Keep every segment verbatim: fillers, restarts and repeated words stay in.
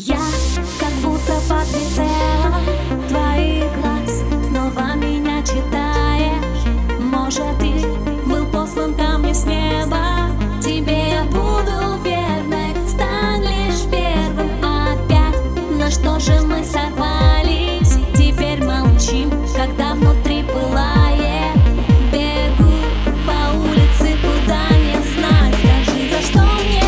Я как будто под прицелом твоих глаз, снова меня читаешь. Может, ты был послан ко мне с неба. Тебе я буду верной, стань лишь первым. Опять, на что же мы сорвались? Теперь молчим, когда внутри пылает. Бегу по улице, куда не знаю. Скажи, за что мне?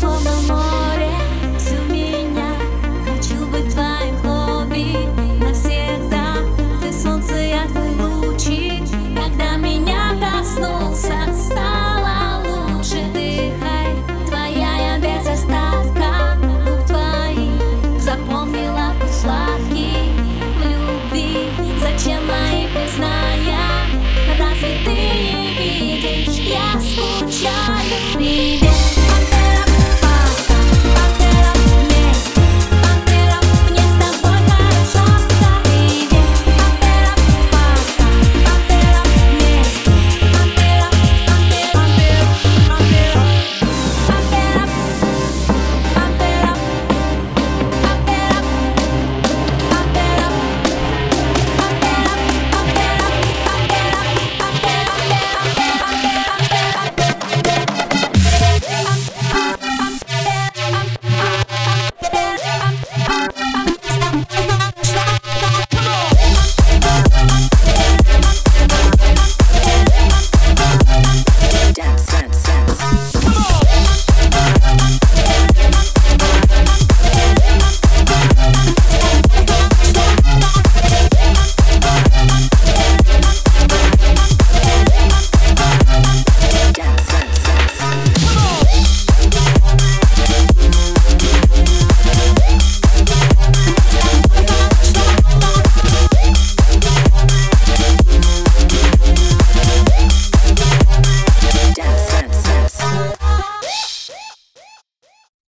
Slow